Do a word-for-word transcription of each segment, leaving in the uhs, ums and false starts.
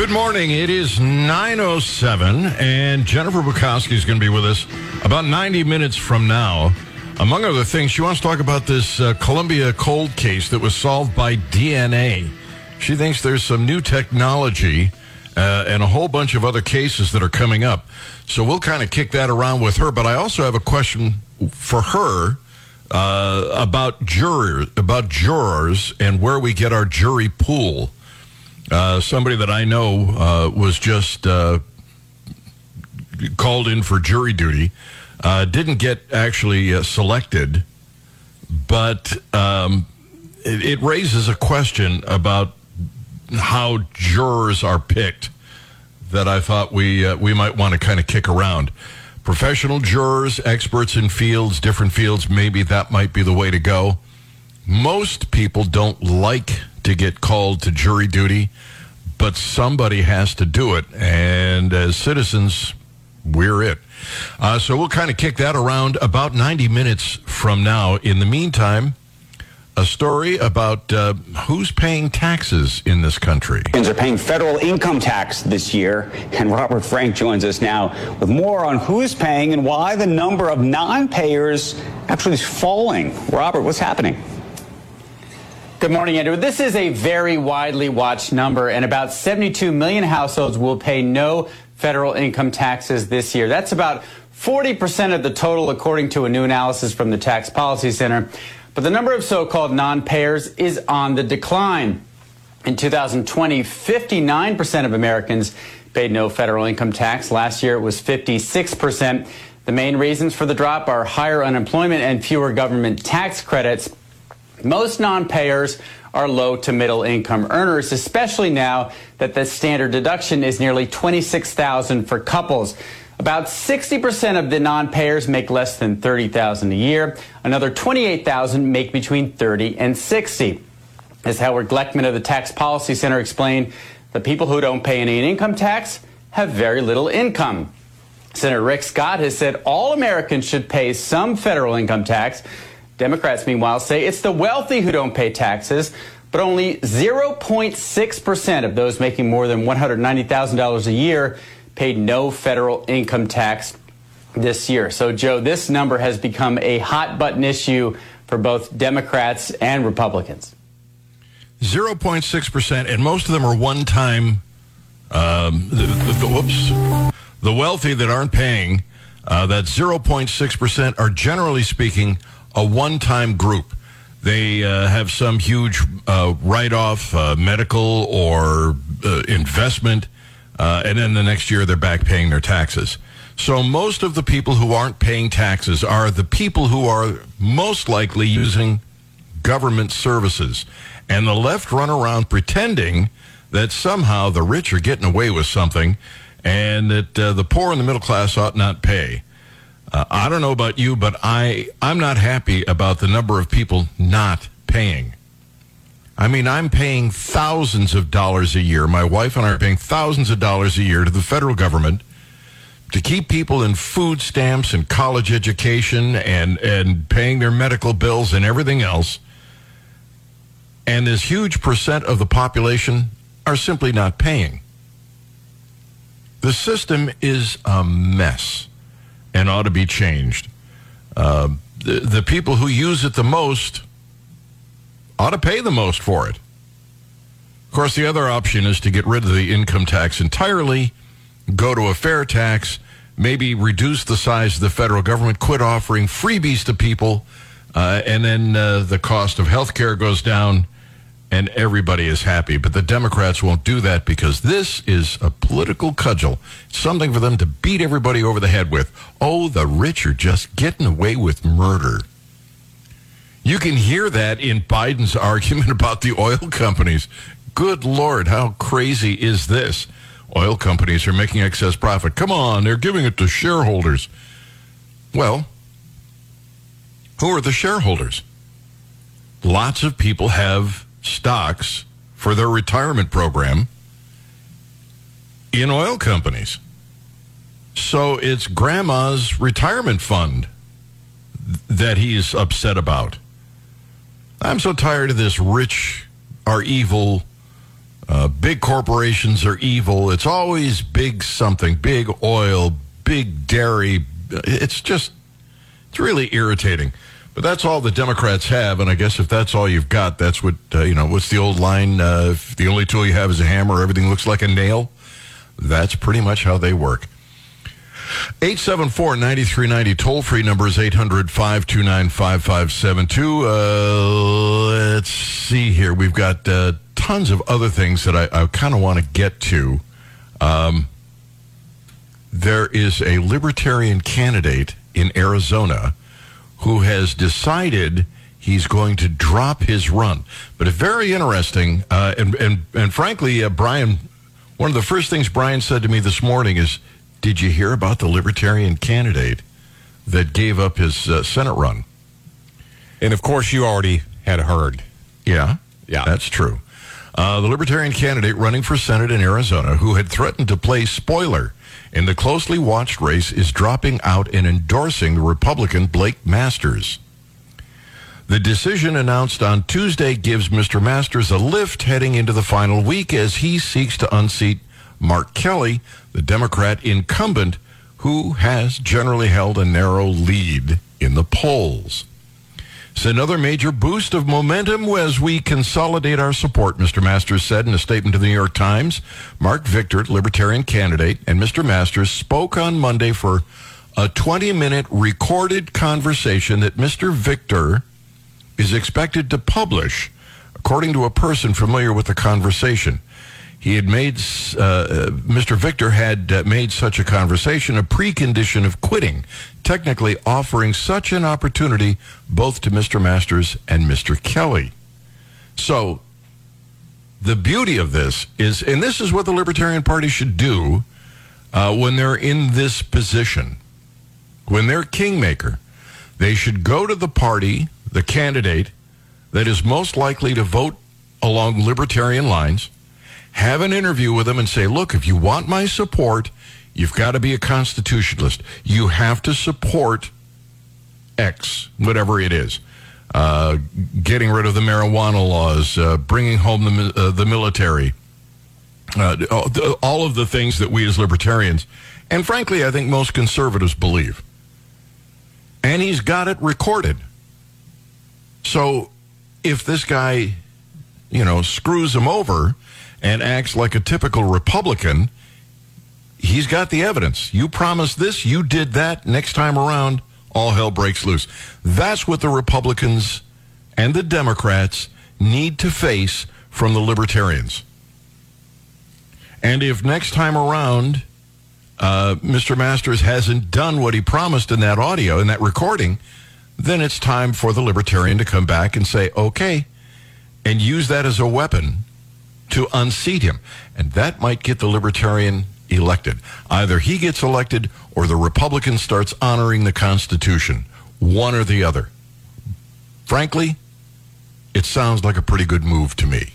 Good morning. It is nine oh seven, and Jennifer Bukowski is going to be with us about ninety minutes from now. Among other things, she wants to talk about this uh, Columbia cold case that was solved by D N A. She thinks there's some new technology uh, and a whole bunch of other cases that are coming up. So we'll kind of kick that around with her. But I also have a question for her uh, about jurors, about jurors and where we get our jury pool. Uh, somebody that I know uh, was just uh, called in for jury duty, uh, didn't get actually uh, selected, but um, it, it raises a question about how jurors are picked that I thought we uh, we might want to kind of kick around. Professional jurors, experts in fields, different fields, maybe that might be the way to go. Most people don't like to get called to jury duty, but somebody has to do it, and as citizens, we're it. Uh, so we'll kind of kick that around about ninety minutes from now. In the meantime, a story about uh, who's paying taxes in this country. Are paying federal income tax this year, and Robert Frank joins us now with more on who's paying and why the number of non-payers actually is falling. Robert, what's happening? Good morning, Andrew. This is a very widely watched number, and about seventy-two million households will pay no federal income taxes this year. That's about forty percent of the total, according to a new analysis from the Tax Policy Center. But the number of so-called non-payers is on the decline. In two thousand twenty, fifty-nine percent of Americans paid no federal income tax. Last year, it was fifty-six percent. The main reasons for the drop are higher unemployment and fewer government tax credits. Most non-payers are low to middle income earners, especially now that the standard deduction is nearly twenty-six thousand dollars for couples. About sixty percent of the non-payers make less than thirty thousand dollars a year. Another twenty-eight thousand dollars make between thirty thousand dollars and sixty thousand dollars. As Howard Gleckman of the Tax Policy Center explained, the people who don't pay any income tax have very little income. Senator Rick Scott has said all Americans should pay some federal income tax. Democrats, meanwhile, say it's the wealthy who don't pay taxes, but only zero point six percent of those making more than one hundred ninety thousand dollars a year paid no federal income tax this year. So, Joe, this number has become a hot-button issue for both Democrats and Republicans. zero point six percent, and most of them are one-time, um, the, the, the, whoops, the wealthy that aren't paying, uh, that zero point six percent are, generally speaking, a one-time group. They uh, have some huge uh, write-off, uh, medical or uh, investment, uh, and then the next year they're back paying their taxes. So most of the people who aren't paying taxes are the people who are most likely using government services. And the left run around pretending that somehow the rich are getting away with something and that uh, the poor and the middle class ought not pay. Uh, I don't know about you, but I, I'm not happy about the number of people not paying. I mean, I'm paying thousands of dollars a year. My wife and I are paying thousands of dollars a year to the federal government to keep people in food stamps and college education and, and paying their medical bills and everything else. And this huge percent of the population are simply not paying. The system is a mess and ought to be changed. Uh, the, the people who use it the most ought to pay the most for it. Of course, the other option is to get rid of the income tax entirely, go to a fair tax, maybe reduce the size of the federal government, quit offering freebies to people, uh, and then uh, the cost of health care goes down and everybody is happy. But the Democrats won't do that because this is a political cudgel. It's something for them to beat everybody over the head with. Oh, the rich are just getting away with murder. You can hear that in Biden's argument about the oil companies. Good Lord, how crazy is this? Oil companies are making excess profit. Come on, they're giving it to shareholders. Well, who are the shareholders? Lots of people have stocks for their retirement program in oil companies. So it's grandma's retirement fund that he's upset about. I'm so tired of this rich are evil Uh, big corporations are evil. It's always big something, big oil, big dairy. It's just, it's really irritating. But that's all the Democrats have, and I guess if that's all you've got, that's what, uh, you know, what's the old line? Uh, if the only tool you have is a hammer, everything looks like a nail. That's pretty much how they work. eight seven four, nine three nine zero, toll-free number is eight hundred, five two nine, five five seven two. Uh, let's see here. We've got uh, tons of other things that I, I kind of want to get to. Um, there is a libertarian candidate in Arizona who has decided he's going to drop his run. But it's very interesting, uh, and, and, and frankly, uh, Brian, one of the first things Brian said to me this morning is, did you hear about the libertarian candidate that gave up his uh, Senate run? And, of course, you already had heard. Yeah, yeah, that's true. Uh, the libertarian candidate running for Senate in Arizona, who had threatened to play spoiler in the closely watched race, is dropping out and endorsing the Republican Blake Masters. The decision announced on Tuesday gives Mister Masters a lift heading into the final week as he seeks to unseat Mark Kelly, the Democrat incumbent, who has generally held a narrow lead in the polls. It's another major boost of momentum as we consolidate our support, Mister Masters said in a statement to the New York Times. Mark Victor, libertarian candidate, and Mister Masters spoke on Monday for a twenty-minute recorded conversation that Mister Victor is expected to publish, according to a person familiar with the conversation. He had made, uh, Mister Victor had uh, made such a conversation a precondition of quitting, technically offering such an opportunity both to Mister Masters and Mister Kelly. So the beauty of this is, and this is what the Libertarian Party should do uh, when they're in this position, when they're kingmaker, they should go to the party, the candidate that is most likely to vote along libertarian lines, have an interview with them and say, look, if you want my support, you've got to be a constitutionalist. You have to support X, whatever it is. Uh, getting rid of the marijuana laws, uh, bringing home the, uh, the military, uh, all of the things that we as libertarians, and frankly, I think most conservatives believe. And he's got it recorded. So if this guy, you know, screws him over and acts like a typical Republican, he's got the evidence. You promised this, you did that, next time around, all hell breaks loose. That's what the Republicans and the Democrats need to face from the Libertarians. And if next time around, uh, Mister Masters hasn't done what he promised in that audio, in that recording, then it's time for the Libertarian to come back and say, okay, and use that as a weapon to unseat him, and that might get the Libertarian elected. Either he gets elected or the Republican starts honoring the Constitution, one or the other. Frankly, it sounds like a pretty good move to me.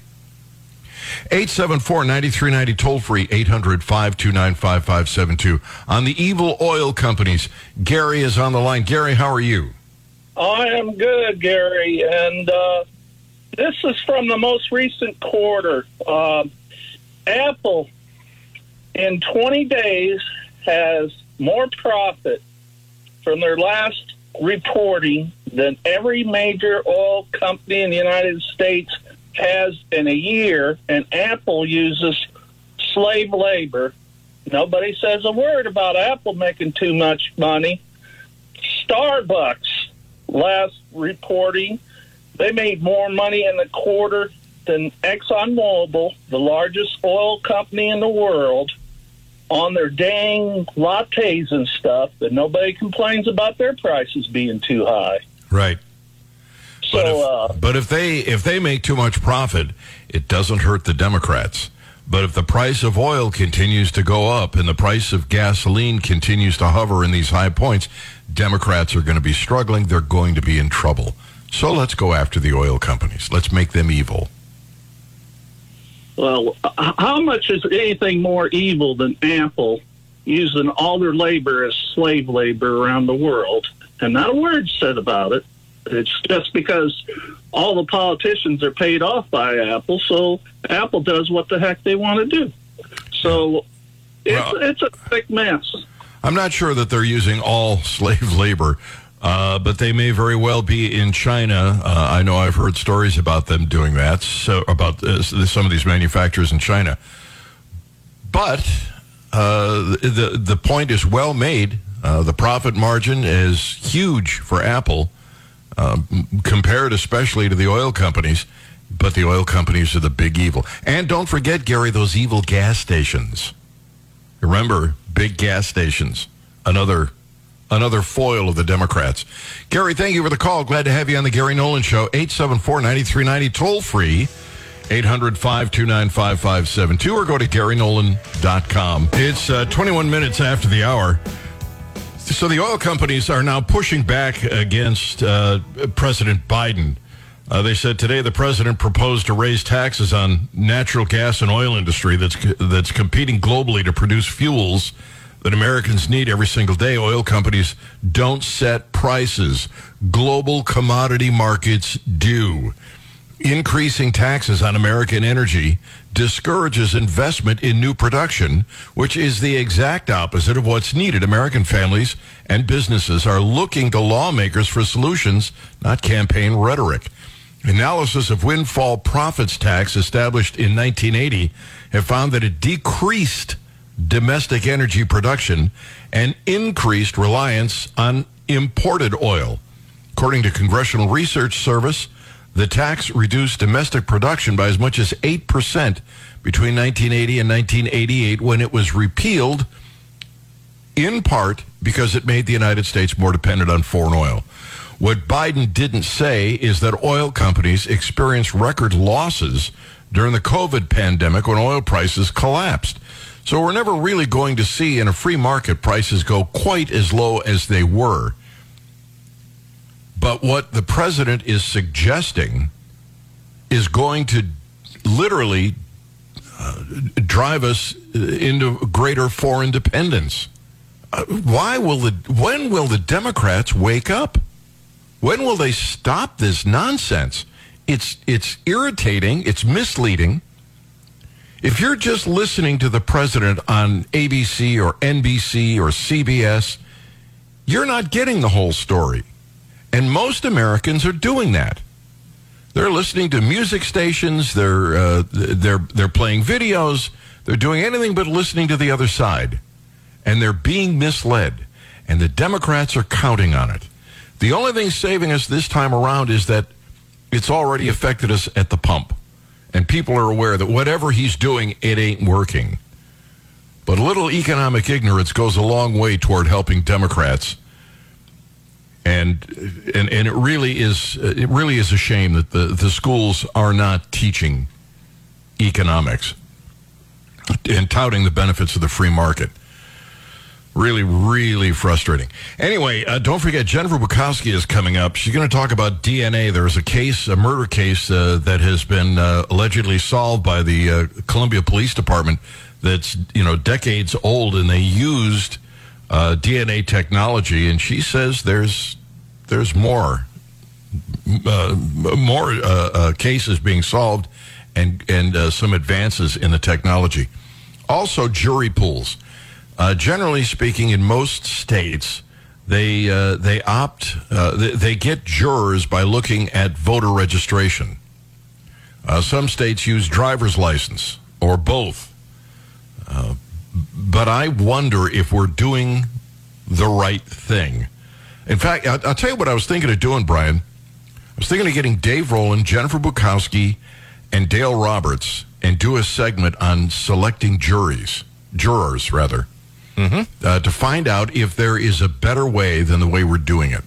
eight seven four, nine three nine zero, toll-free, eight hundred, five two nine, five five seven two. On the evil oil companies, Gary is on the line. Gary, how are you? I am good, Gary, and uh this is from the most recent quarter. Uh, Apple, in twenty days, has more profit from their last reporting than every major oil company in the United States has in a year, and Apple uses slave labor. Nobody says a word about Apple making too much money. Starbucks, last reporting, they made more money in the quarter than ExxonMobil, the largest oil company in the world, on their dang lattes and stuff, and nobody complains about their prices being too high. Right. So, but if, uh, but if they if they make too much profit, it doesn't hurt the Democrats. But if the price of oil continues to go up and the price of gasoline continues to hover in these high points, Democrats are going to be struggling. They're going to be in trouble. So let's go after the oil companies. Let's make them evil. Well, how much is anything more evil than Apple using all their labor as slave labor around the world? And not a word said about it. It's just because all the politicians are paid off by Apple, so Apple does what the heck they want to do. So it's, well, it's a thick mess. I'm not sure that they're using all slave labor, uh, but they may very well be in China. Uh, I know I've heard stories about them doing that, so about uh, some of these manufacturers in China. But uh, the, the point is well made. Uh, the profit margin is huge for Apple, uh, compared especially to the oil companies. But the oil companies are the big evil. And don't forget, Gary, those evil gas stations. Remember, big gas stations. Another another foil of the Democrats. Gary, thank you for the call. Glad to have you on the Gary Nolan Show. eight seven four, nine three nine zero, toll-free, eight hundred, five two nine, five five seven two, or go to Gary Nolan dot com. It's uh, twenty-one minutes after the hour. So the oil companies are now pushing back against uh, President Biden. Uh, they said today the president proposed to raise taxes on natural gas and oil industry that's that's competing globally to produce fuels that Americans need every single day. Oil companies don't set prices. Global commodity markets do. Increasing taxes on American energy discourages investment in new production, which is the exact opposite of what's needed. American families and businesses are looking to lawmakers for solutions, not campaign rhetoric. Analysis of windfall profits tax established in nineteen eighty have found that it decreased domestic energy production and increased reliance on imported oil. According to Congressional Research Service, the tax reduced domestic production by as much as eight percent between nineteen eighty and nineteen eighty-eight when it was repealed, in part because it made the United States more dependent on foreign oil. What Biden didn't say is that oil companies experienced record losses during the COVID pandemic when oil prices collapsed. So we're never really going to see in a free market prices go quite as low as they were. But what the president is suggesting is going to literally uh, drive us into greater foreign dependence. Uh, why will the, when will the Democrats wake up? When will they stop this nonsense? It's it's irritating. It's misleading. If you're just listening to the president on A B C or N B C or C B S, you're not getting the whole story. And most Americans are doing that. They're listening to music stations. They're uh, they're they're playing videos. They're doing anything but listening to the other side, and they're being misled. And the Democrats are counting on it. The only thing saving us this time around is that it's already affected us at the pump. And people are aware that whatever he's doing, it ain't working. But a little economic ignorance goes a long way toward helping Democrats. And and, and it really is it really is a shame that the, the schools are not teaching economics and touting the benefits of the free market. Really, really frustrating. Anyway, uh, don't forget, Jennifer Bukowski is coming up. She's going to talk about D N A. There is a case, a murder case uh, that has been uh, allegedly solved by the uh, Columbia Police Department that's, you know, decades old, and they used uh, D N A technology. And she says there's there's more, uh, more uh, uh, cases being solved and, and uh, some advances in the technology. Also, jury pools. Uh, generally speaking, in most states, they uh, they opt uh, they, they get jurors by looking at voter registration. Uh, some states use driver's license or both, uh, but I wonder if we're doing the right thing. In fact, I'll, I'll tell you what I was thinking of doing, Brian. I was thinking of getting Dave Rowland, Jennifer Bukowski, and Dale Roberts, and do a segment on selecting juries, jurors rather. Mm-hmm. Uh, to find out if there is a better way than the way we're doing it,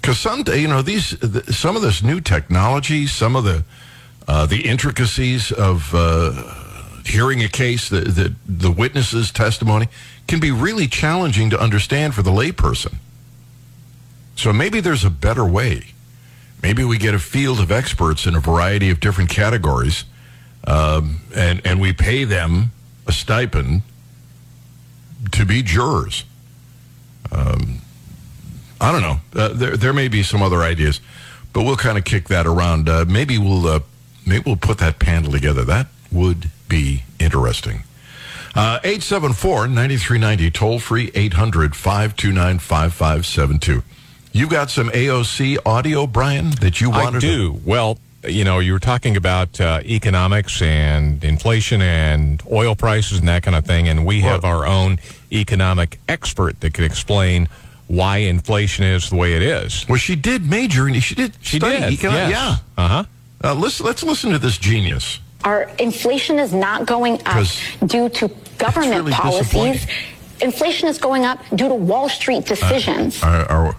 because some, you know, these some of this new technology, some of the uh, the intricacies of uh, hearing a case, the, the the witness's testimony can be really challenging to understand for the layperson. So maybe there's a better way. Maybe we get a field of experts in a variety of different categories, um, and and we pay them a stipend to be jurors. Um, I don't know. Uh, there, there may be some other ideas. But we'll kind of kick that around. Uh, maybe we'll uh, maybe we'll put that panel together. That would be interesting. Uh, eight seven four, nine three nine zero, toll-free, eight hundred, five two nine, five five seven two. You've got some A O C audio, Brian, that you wanted to... I do. To- well, you know, you were talking about uh, economics and inflation and oil prices and that kind of thing, and we well, have our own economic expert that can explain why inflation is the way it is. Well, she did major in... She did she study did, economics. Yes. Yeah. Uh-huh. Uh, let's, let's listen to this genius. Our inflation is not going up due to government really policies. Inflation is going up due to Wall Street decisions. Uh, are, are,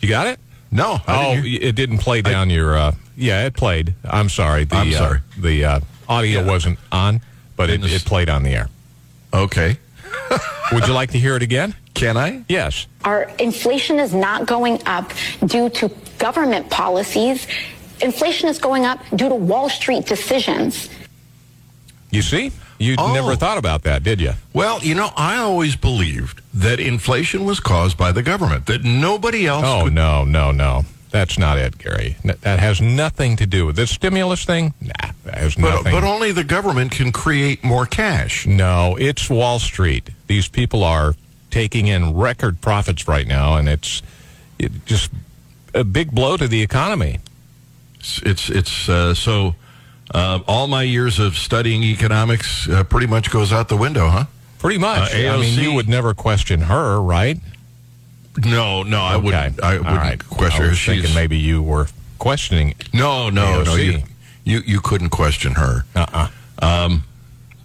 you got it? No. Oh, did it didn't play down I, your... Uh, yeah, it played. I'm sorry. The, I'm sorry. Uh, the uh, audio yeah. wasn't on, but it, it played on the air. Okay. Would you like to hear it again? Can I? Yes. Our inflation is not going up due to government policies. Inflation is going up due to Wall Street decisions. You see? You oh. never thought about that, did you? Well, you know, I always believed that inflation was caused by the government, that nobody else Oh, could... no, no, no. That's not it, Gary. That has nothing to do with this stimulus thing. Nah, that has nothing. But, but only the government can create more cash. No, it's Wall Street. These people are taking in record profits right now, and it's it just a big blow to the economy. It's it's uh, so uh, all my years of studying economics uh, pretty much goes out the window, huh? Pretty much. Uh, I mean, you would never question her, right? No, no, I okay. wouldn't. I wouldn't right. question her. I was her. thinking She's... maybe you were questioning. No, no, A O C. no. You, you you couldn't question her. Uh uh-uh. uh. Um,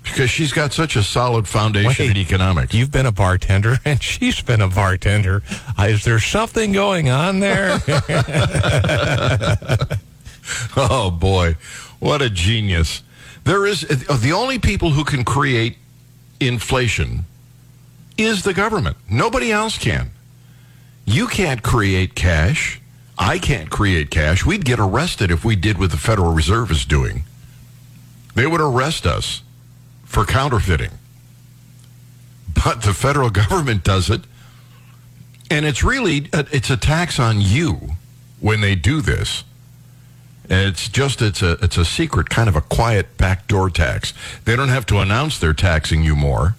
Because she's got such a solid foundation Wait, in economics. You've been a bartender, and she's been a bartender. Is there something going on there? Oh, boy. What a genius. There is the only people who can create inflation is the government. Nobody else can. You can't create cash. I can't create cash. We'd get arrested if we did what the Federal Reserve is doing. They would arrest us for counterfeiting. But the federal government does it. And it's really, it's a tax on you when they do this. It's just, it's a it's a secret, kind of a quiet backdoor tax. They don't have to announce they're taxing you more.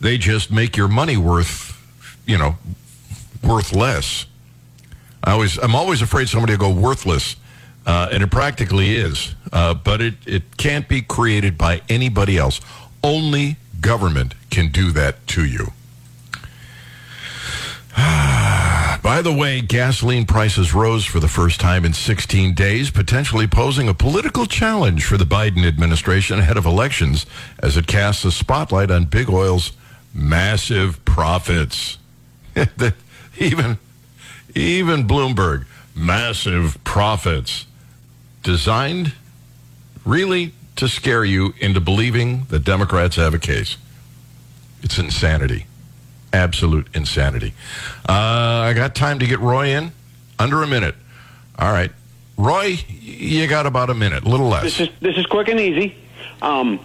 They just make your money worth, you know, worth less. I always, I'm always afraid somebody will go worthless, uh, and it practically is. Uh, but it, it can't be created by anybody else. Only government can do that to you. By the way, gasoline prices rose for the first time in sixteen days, potentially posing a political challenge for the Biden administration ahead of elections as it casts a spotlight on big oil's massive profits. even, even Bloomberg, massive profits, designed really to scare you into believing the Democrats have a case. It's insanity. Absolute insanity. Uh, I got time to get Roy in? Under a minute. All right. Roy, you got about a minute, a little less. This is this is quick and easy. Um,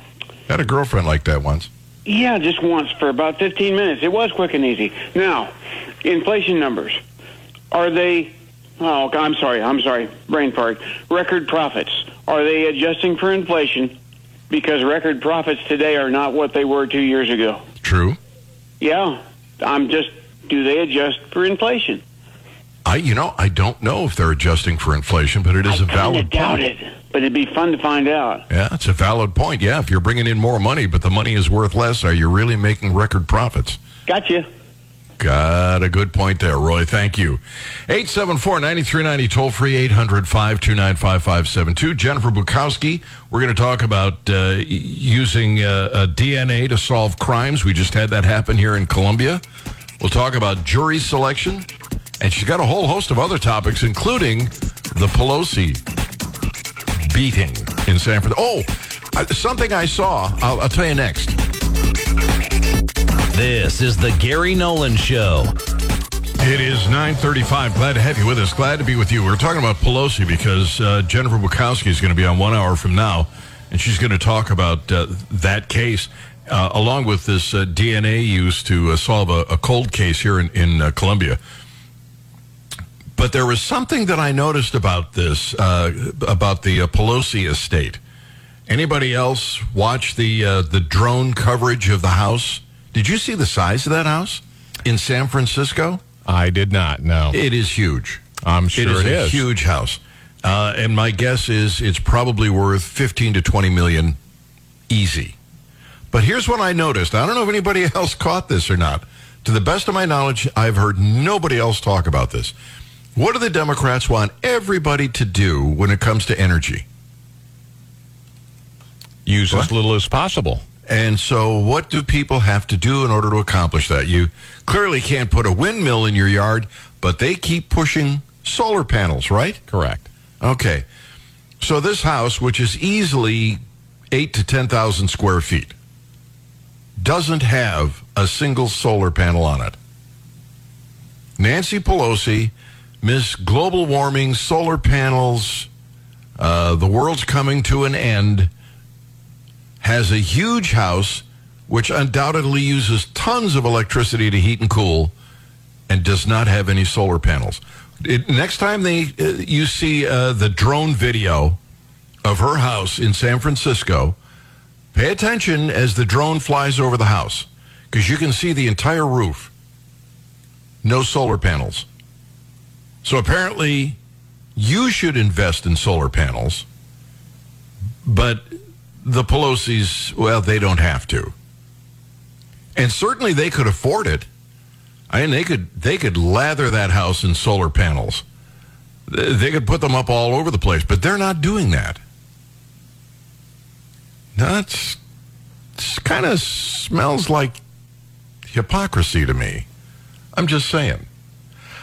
had a girlfriend like that once. Yeah, just once for about fifteen minutes. It was quick and easy. Now, inflation numbers. Are they, oh, I'm sorry, I'm sorry, brain fart. Record profits. Are they adjusting for inflation? Because record profits today are not what they were two years ago. True. Yeah. I'm just, do they adjust for inflation? I, you know, I don't know if they're adjusting for inflation, but it is I a valid doubt point. It, but it'd be fun to find out. Yeah, it's a valid point. Yeah, if you're bringing in more money, but the money is worth less, are you really making record profits? Gotcha. Got a good point there, Roy. Thank you. eight seven four, nine three nine zero, toll-free, eight hundred, five two nine, five five seven two. Jennifer Bukowski, we're going to talk about uh, using uh, uh, D N A to solve crimes. We just had that happen here in Columbia. We'll talk about jury selection. And she's got a whole host of other topics, including the Pelosi beating in San Francisco. Oh, something I saw. I'll, I'll tell you next. This is the Gary Nolan Show. It is nine thirty-five. Glad to have you with us. Glad to be with you. We're talking about Pelosi because uh, Jennifer Bukowski is going to be on one hour from now, and she's going to talk about uh, that case, uh, along with this uh, D N A used to uh, solve a, a cold case here in, in uh, Columbia. But there was something that I noticed about this, uh, about the uh, Pelosi estate. Anybody else watch the uh, the drone coverage of the house? Did you see the size of that house in San Francisco? I did not, no. It is huge. I'm sure it is. It is a huge house. Uh, and my guess is it's probably worth fifteen to twenty million dollars easy. But here's what I noticed. I don't know if anybody else caught this or not. To the best of my knowledge, I've heard nobody else talk about this. What do the Democrats want everybody to do when it comes to energy? Use what? As little as possible. And so what do people have to do in order to accomplish that? You clearly can't put a windmill in your yard, but they keep pushing solar panels, right? Correct. Okay. So this house, which is easily eight to ten thousand square feet, doesn't have a single solar panel on it. Nancy Pelosi, Miss Global Warming, solar panels, uh, the world's coming to an end, has a huge house which undoubtedly uses tons of electricity to heat and cool and does not have any solar panels. It, next time they uh, you see uh, the drone video of her house in San Francisco, pay attention as the drone flies over the house because you can see the entire roof. No solar panels. So apparently you should invest in solar panels, but the Pelosi's, well, they don't have to. And certainly they could afford it. I mean, they could they could lather that house in solar panels. They could put them up all over the place, but they're not doing that. That's kind of smells like hypocrisy to me. I'm just saying.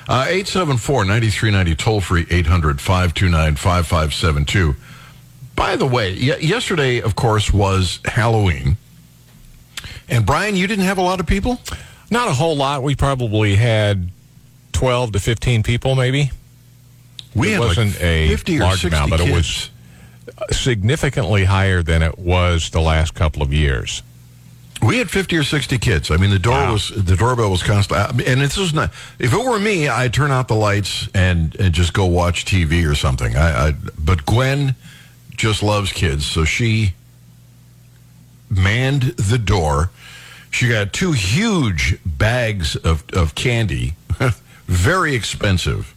Uh, eight seven four, nine three nine zero, toll-free, eight hundred, five two nine, five five seven two. By the way, y- yesterday, of course, was Halloween. And, Brian, you didn't have a lot of people? Not a whole lot. We probably had twelve to fifteen people, maybe. We it wasn't like a large amount, but kids. It was significantly higher than it was the last couple of years. We had fifty or sixty kids. I mean, the door wow. was the doorbell was constant. And this was not. If it were me, I'd turn out the lights and, and just go watch T V or something. I, I but Gwen just loves kids, so she manned the door. She got two huge bags of of candy, very expensive,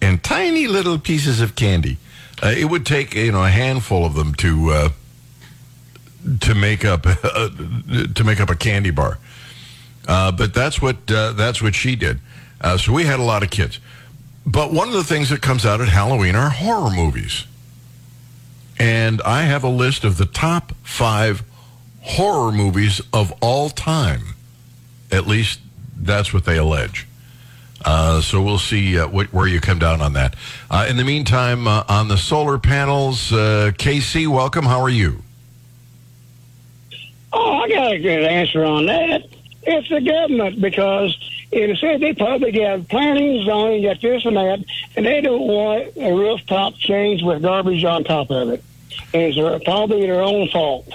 and tiny little pieces of candy. Uh, it would take, you know, a handful of them to uh, to make up uh, to make up a candy bar. Uh, but that's what uh, that's what she did. Uh, so we had a lot of kids. But one of the things that comes out at Halloween are horror movies, and I have a list of the top five horror movies of all time. At least that's what they allege. Uh, so we'll see uh, wh- where you come down on that. Uh, in the meantime, uh, on the solar panels, uh, K C, welcome. How are you? Oh, I got a good answer on that. It's the government, because in the city they probably got planning, zoning, got this and that, and they don't want a rooftop change with garbage on top of it. And it's probably their own fault.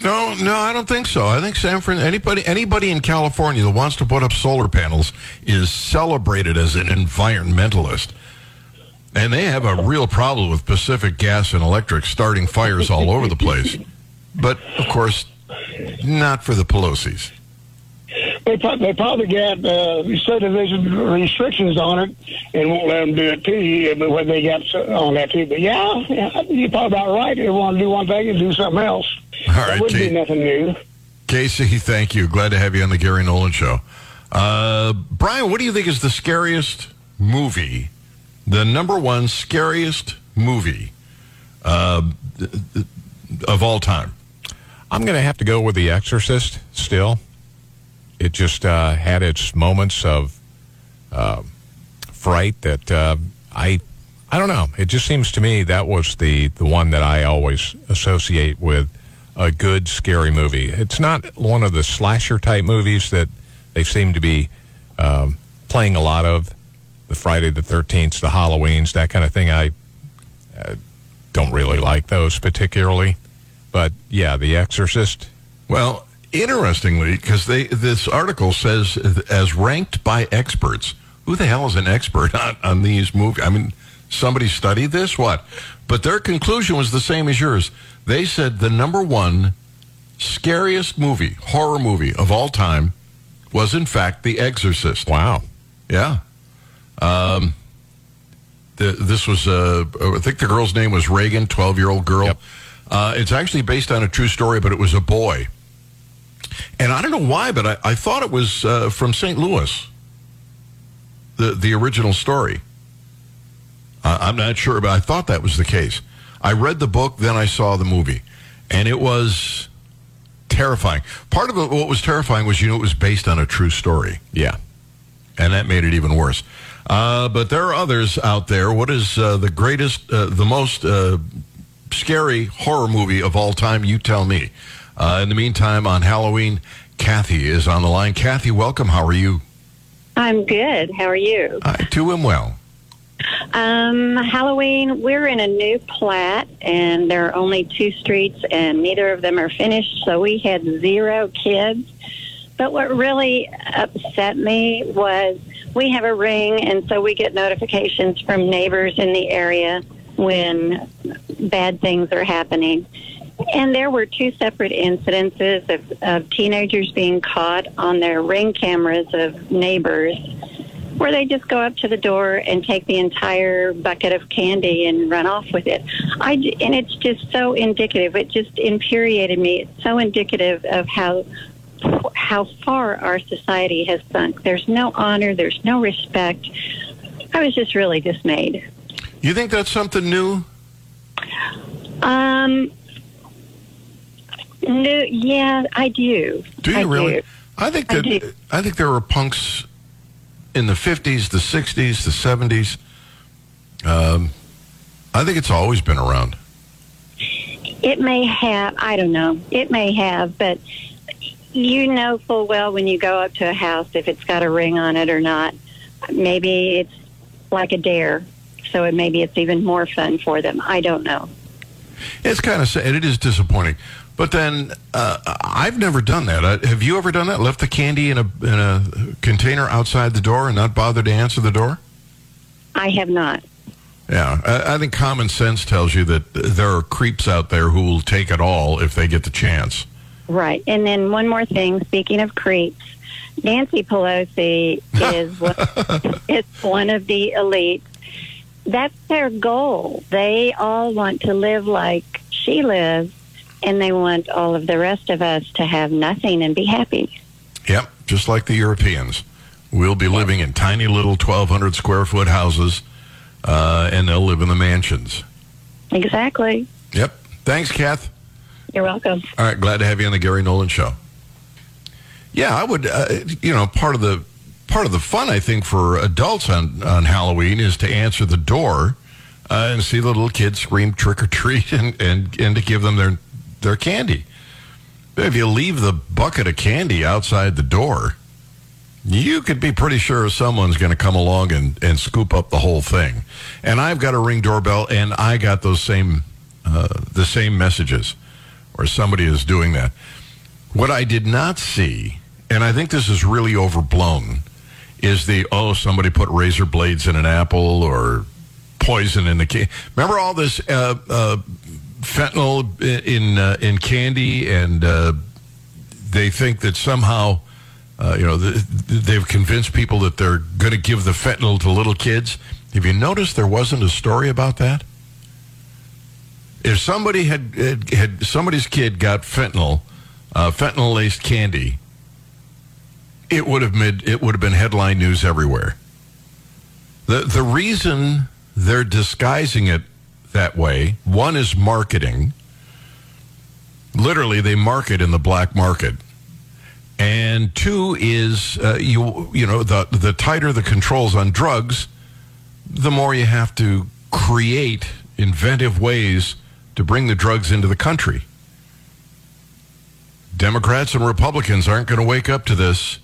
No, no, I don't think so. I think San Fran, anybody, anybody in California that wants to put up solar panels is celebrated as an environmentalist. And they have a real problem with Pacific Gas and Electric starting fires all over the place. But, of course, not for the Pelosi's. They probably, they probably got uh, subdivision restrictions on it and won't let them do it to you, but what they got on that too. But yeah, yeah, you're probably about right. They want to do one thing and do something else. All right, that would K- be nothing new. Casey, thank you. Glad to have you on the Gary Nolan Show. Uh, Brian, what do you think is the scariest movie? The number one scariest movie uh, of all time? I'm going to have to go with The Exorcist still. It just uh, had its moments of uh, fright that uh, I I don't know. It just seems to me that was the, the one that I always associate with a good scary movie. It's not one of the slasher type movies that they seem to be um, playing a lot of. The Friday the thirteenth, the Halloweens, that kind of thing. I uh, don't really like those particularly. But yeah, The Exorcist. Well, interestingly, because they this article says, as ranked by experts, who the hell is an expert on, on these movies? I mean, somebody studied this? What? But their conclusion was the same as yours. They said the number one scariest movie, horror movie of all time, was in fact The Exorcist. Wow. Yeah. Um, the, this was, uh, I think the girl's name was Reagan, twelve-year-old girl. Yep. Uh, it's actually based on a true story, but it was a boy. And I don't know why, but I, I thought it was uh, from Saint Louis, the, the original story. Uh, I'm not sure, but I thought that was the case. I read the book, then I saw the movie, and it was terrifying. Part of it, what was terrifying was, you know, it was based on a true story. Yeah. And that made it even worse. Uh, but there are others out there. What is uh, the greatest, uh, the most uh, scary horror movie of all time? You tell me. Uh, in the meantime, on Halloween, Kathy is on the line. Kathy, welcome. How are you? I'm good. How are you? I too am well. Um, Halloween, we're in a new plat, and there are only two streets, and neither of them are finished, so we had zero kids. But what really upset me was we have a ring, and so we get notifications from neighbors in the area when bad things are happening. And there were two separate incidences of, of teenagers being caught on their ring cameras of neighbors, where they just go up to the door and take the entire bucket of candy and run off with it. I, and it's just so indicative. It just infuriated me. It's so indicative of how how far our society has sunk. There's no honor. There's no respect. I was just really dismayed. You think that's something new? Um, new, yeah, I do. Do you I really? Do. I think that I, I think there were punks in the fifties, the sixties, the seventies. Um, I think it's always been around. It may have, I don't know, it may have, but you know full well when you go up to a house if it's got a ring on it or not. Maybe it's like a dare, so it, maybe it's even more fun for them. I don't know. It's kind of sad. It is disappointing. But then, uh, I've never done that. I, have you ever done that? Left the candy in a in a container outside the door and not bothered to answer the door? I have not. Yeah, I, I think common sense tells you that there are creeps out there who will take it all if they get the chance. Right. And then one more thing, speaking of creeps, Nancy Pelosi is, one, is one of the elites. That's their goal. They all want to live like she lives. And they want all of the rest of us to have nothing and be happy. Yep, just like the Europeans. We'll be living in tiny little twelve hundred square foot houses, uh, and they'll live in the mansions. Exactly. Yep. Thanks, Kath. You're welcome. All right, glad to have you on the Gary Nolan Show. Yeah, I would, uh, you know, part of the part of the fun, I think, for adults on, on Halloween is to answer the door uh, and see the little kids scream trick or treat and, and, and to give them their... their candy. If you leave the bucket of candy outside the door, you could be pretty sure someone's going to come along and, and scoop up the whole thing. And I've got a Ring doorbell, and I got those same uh, the same messages, or somebody is doing that. What I did not see, and I think this is really overblown, is the, oh, somebody put razor blades in an apple or poison in the candy. Remember all this uh, uh, fentanyl in uh, in candy, and uh, they think that somehow, uh, you know, th- they've convinced people that they're going to give the fentanyl to little kids. Have you noticed there wasn't a story about that? If somebody had had, had somebody's kid got fentanyl, uh, fentanyl laced candy, it would have made it would have been headline news everywhere. The the reason they're disguising it that way, one is marketing. Literally, they market in the black market. And two is, uh, you you know, the, the tighter the controls on drugs, the more you have to create inventive ways to bring the drugs into the country. Democrats and Republicans aren't going to wake up to this,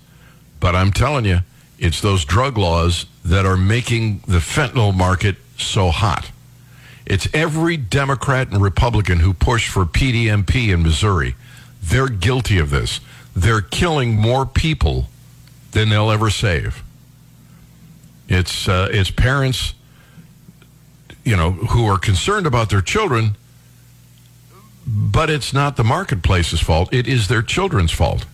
but I'm telling you, it's those drug laws that are making the fentanyl market so hot. It's every Democrat and Republican who pushed for P D M P in Missouri. They're guilty of this. They're killing more people than they'll ever save. It's uh, it's parents, you know, who are concerned about their children, but it's not the marketplace's fault. It is their children's fault.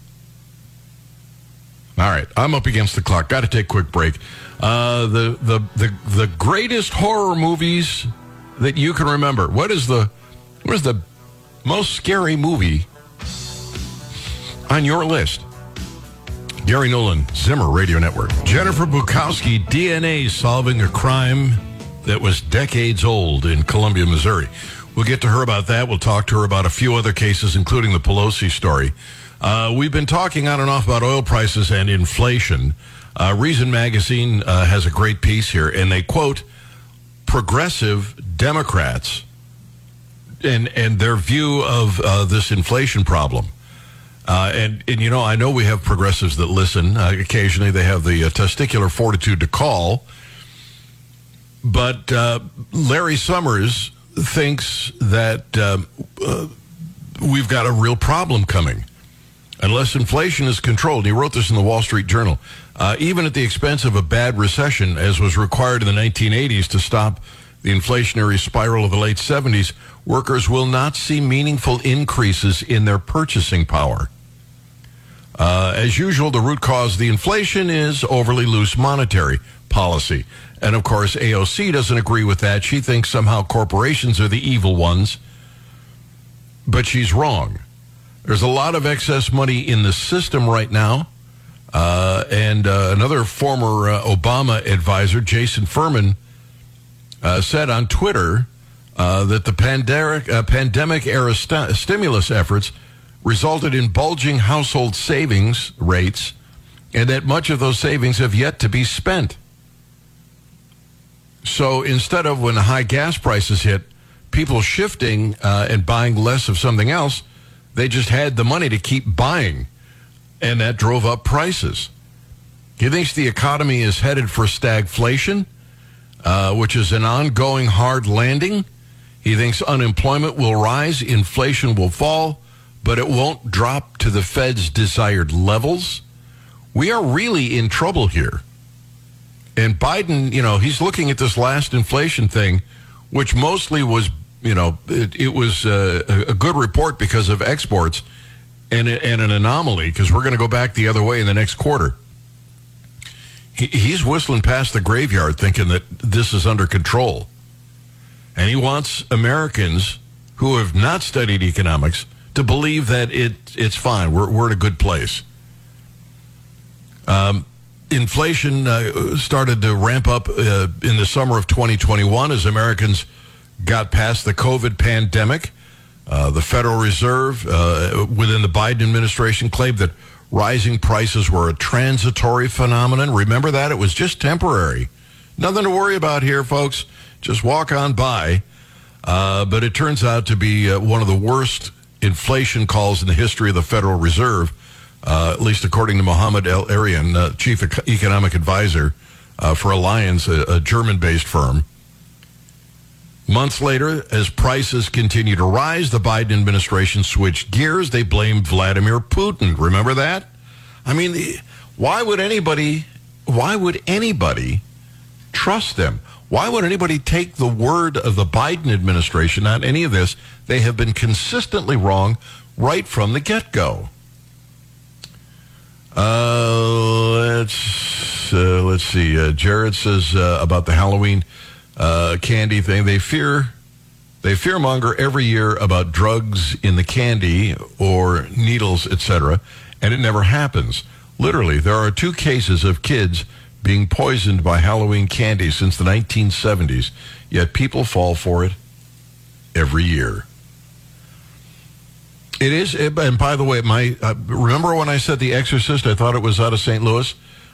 All right, I'm up against the clock. Got to take a quick break. Uh, the, the the the greatest horror movies that you can remember. What is the what is the most scary movie on your list? Gary Nolan, Zimmer Radio Network. Jennifer Bukowski, D N A solving a crime that was decades old in Columbia, Missouri. We'll get to her about that. We'll talk to her about a few other cases, including the Pelosi story. Uh, we've been talking on and off about oil prices and inflation. Uh, Reason Magazine uh, has a great piece here, and they quote progressive Democrats and, and their view of uh, this inflation problem. Uh, and, and, you know, I know we have progressives that listen. Uh, occasionally they have the uh, testicular fortitude to call. But uh, Larry Summers thinks that uh, uh, we've got a real problem coming unless inflation is controlled. He wrote this in the Wall Street Journal. Uh, even at the expense of a bad recession, as was required in the nineteen eighties to stop the inflationary spiral of the late seventies, workers will not see meaningful increases in their purchasing power. Uh, as usual, the root cause of the inflation is overly loose monetary policy. And, of course, A O C doesn't agree with that. She thinks somehow corporations are the evil ones. But she's wrong. There's a lot of excess money in the system right now. Uh, and uh, another former uh, Obama advisor, Jason Furman, uh, said on Twitter uh, that the panderic, uh, pandemic-era st- stimulus efforts resulted in bulging household savings rates, and that much of those savings have yet to be spent. So instead of when the high gas prices hit, people shifting uh, and buying less of something else, they just had the money to keep buying. And that drove up prices. He thinks the economy is headed for stagflation, uh, which is an ongoing hard landing. He thinks unemployment will rise, inflation will fall, but it won't drop to the Fed's desired levels. We are really in trouble here. And Biden, you know, he's looking at this last inflation thing, which mostly was, you know, it, it was uh, a good report because of exports. And, and an anomaly, because we're going to go back the other way in the next quarter. He, he's whistling past the graveyard thinking that this is under control. And he wants Americans who have not studied economics to believe that it it's fine. We're, we're in a good place. Um, inflation uh, started to ramp up uh, in the summer of twenty twenty-one as Americans got past the COVID pandemic. Uh, the Federal Reserve uh, within the Biden administration claimed that rising prices were a transitory phenomenon. Remember that? It was just temporary. Nothing to worry about here, folks. Just walk on by. Uh, but it turns out to be uh, one of the worst inflation calls in the history of the Federal Reserve, uh, at least according to Mohamed El-Erian, uh, chief economic advisor uh, for Allianz, a, a German-based firm. Months later, as prices continue to rise, the Biden administration switched gears. They blamed Vladimir Putin. Remember that? I mean, why would anybody, why would anybody trust them? Why would anybody take the word of the Biden administration on any of this? They have been consistently wrong right from the get-go. Uh, let's, uh, let's see. Uh, Jared says uh, about the Halloween Uh, candy thing. They fear, they fearmonger every year about drugs in the candy or needles, et cetera, and it never happens. Literally, there are two cases of kids being poisoned by Halloween candy since the nineteen seventies, yet people fall for it every year. It is, and by the way, my uh, remember when I said The Exorcist, I thought it was out of Saint Louis?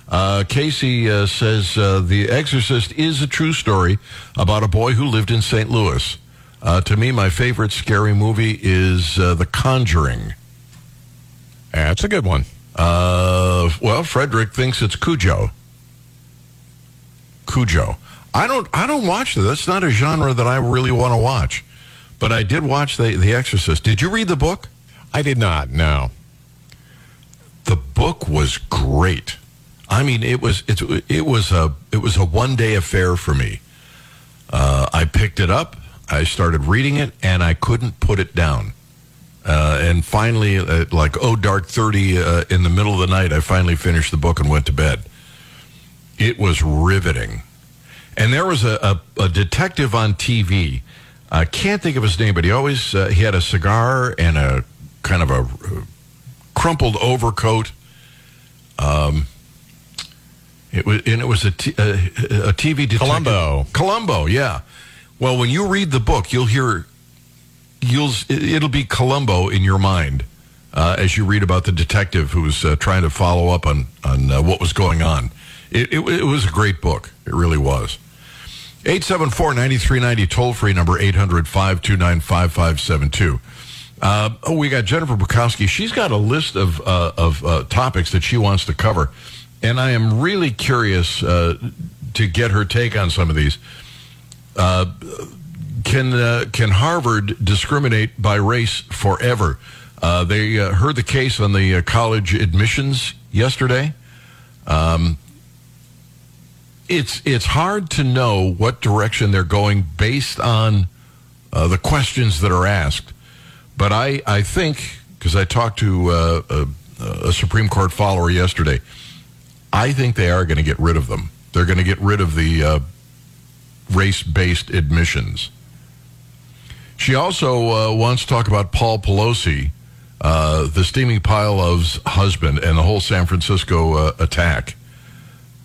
Uh, Casey uh, says uh, The Exorcist is a true story about a boy who lived in Saint Louis. Uh, to me, my favorite scary movie is uh, The Conjuring. That's a good one. Uh, well, Frederick thinks it's Cujo. Cujo. I don't. I don't watch that. That's not a genre that I really want to watch. But I did watch the The Exorcist. Did you read the book? I did not. No. The book was great. I mean, it was it, it was a it was a one day affair for me. Uh, I picked it up, I started reading it, and I couldn't put it down. Uh, and finally, at like oh dark thirty uh, in the middle of the night, I finally finished the book and went to bed. It was riveting, and there was a, a, a detective on T V. I can't think of his name, but he always uh, he had a cigar and a kind of a crumpled overcoat. Um, it was and it was a, t- a, a T V detective. Columbo. Columbo, yeah. Well, when you read the book, you'll hear. You'll it'll be Columbo in your mind uh, as you read about the detective who's uh, trying to follow up on on uh, what was going on. It, it it was a great book. It really was. eight seven four, nine three nine zero, toll free number eight hundred, five two nine, five five seven two. Uh, oh, we got Jennifer Bukowski. She's got a list of uh, of uh, topics that she wants to cover, and I am really curious uh, to get her take on some of these. Uh, Can uh, can Harvard discriminate by race forever? Uh, they uh, heard the case on the uh, college admissions yesterday. Um, it's it's hard to know what direction they're going based on uh, the questions that are asked. But I, I think, because I talked to uh, a, a Supreme Court follower yesterday, I think they are going to get rid of them. They're going to get rid of the uh, race-based admissions. She also uh, wants to talk about Paul Pelosi, uh, the steaming pile of's husband, and the whole San Francisco uh, attack.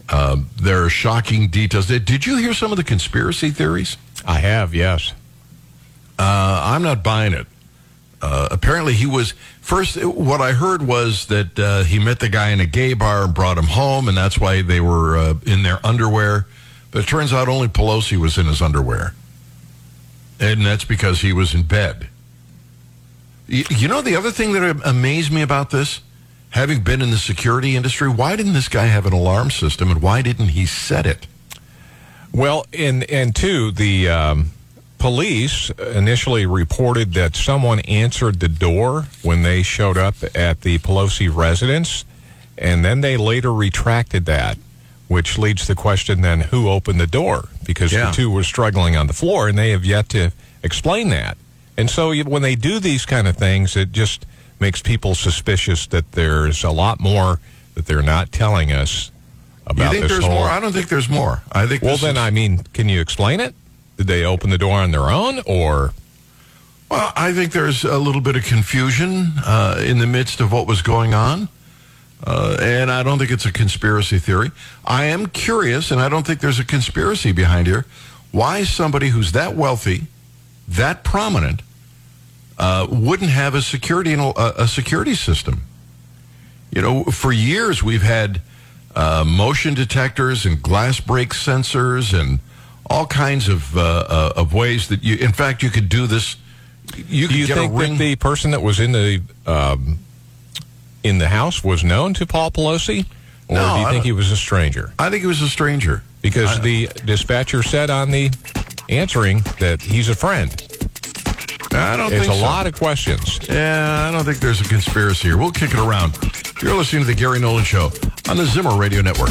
Uh, there are shocking details. Did you hear some of the conspiracy theories? I have, yes. Uh, I'm not buying it. Uh, apparently he was, first, what I heard was that uh, he met the guy in a gay bar and brought him home, and that's why they were uh, in their underwear. But it turns out only Pelosi was in his underwear. And that's because he was in bed. You know, the other thing that amazed me about this, having been in the security industry, why didn't this guy have an alarm system, and why didn't he set it? Well, and, and two, the um, police initially reported that someone answered the door when they showed up at the Pelosi residence, and then they later retracted that, which leads to the question then, who opened the door? Because yeah. the two were struggling on the floor, and they have yet to explain that. And so when they do these kind of things, it just makes people suspicious that there's a lot more that they're not telling us about. You think this there's whole... more? I don't think there's more. I think. Well, then, is... I mean, can you explain it? Did they open the door on their own, or... Well, I think there's a little bit of confusion uh, in the midst of what was going on. Uh, and I don't think it's a conspiracy theory. I am curious, and I don't think there's a conspiracy behind here, why somebody who's that wealthy, that prominent, uh, wouldn't have a security a security system. You know, for years we've had uh, motion detectors and glass break sensors and all kinds of uh, uh, of ways that you. In fact, you could do this. You could do you get think a ring. That the person that was in the um in the house was known to Paul Pelosi? Or no, do you think he was a stranger? I think he was a stranger. Because the dispatcher said on the answering that he's a friend. I don't it's think so. It's a lot of questions. Yeah, I don't think there's a conspiracy here. We'll kick it around. You're listening to The Gary Nolan Show on the Zimmer Radio Network.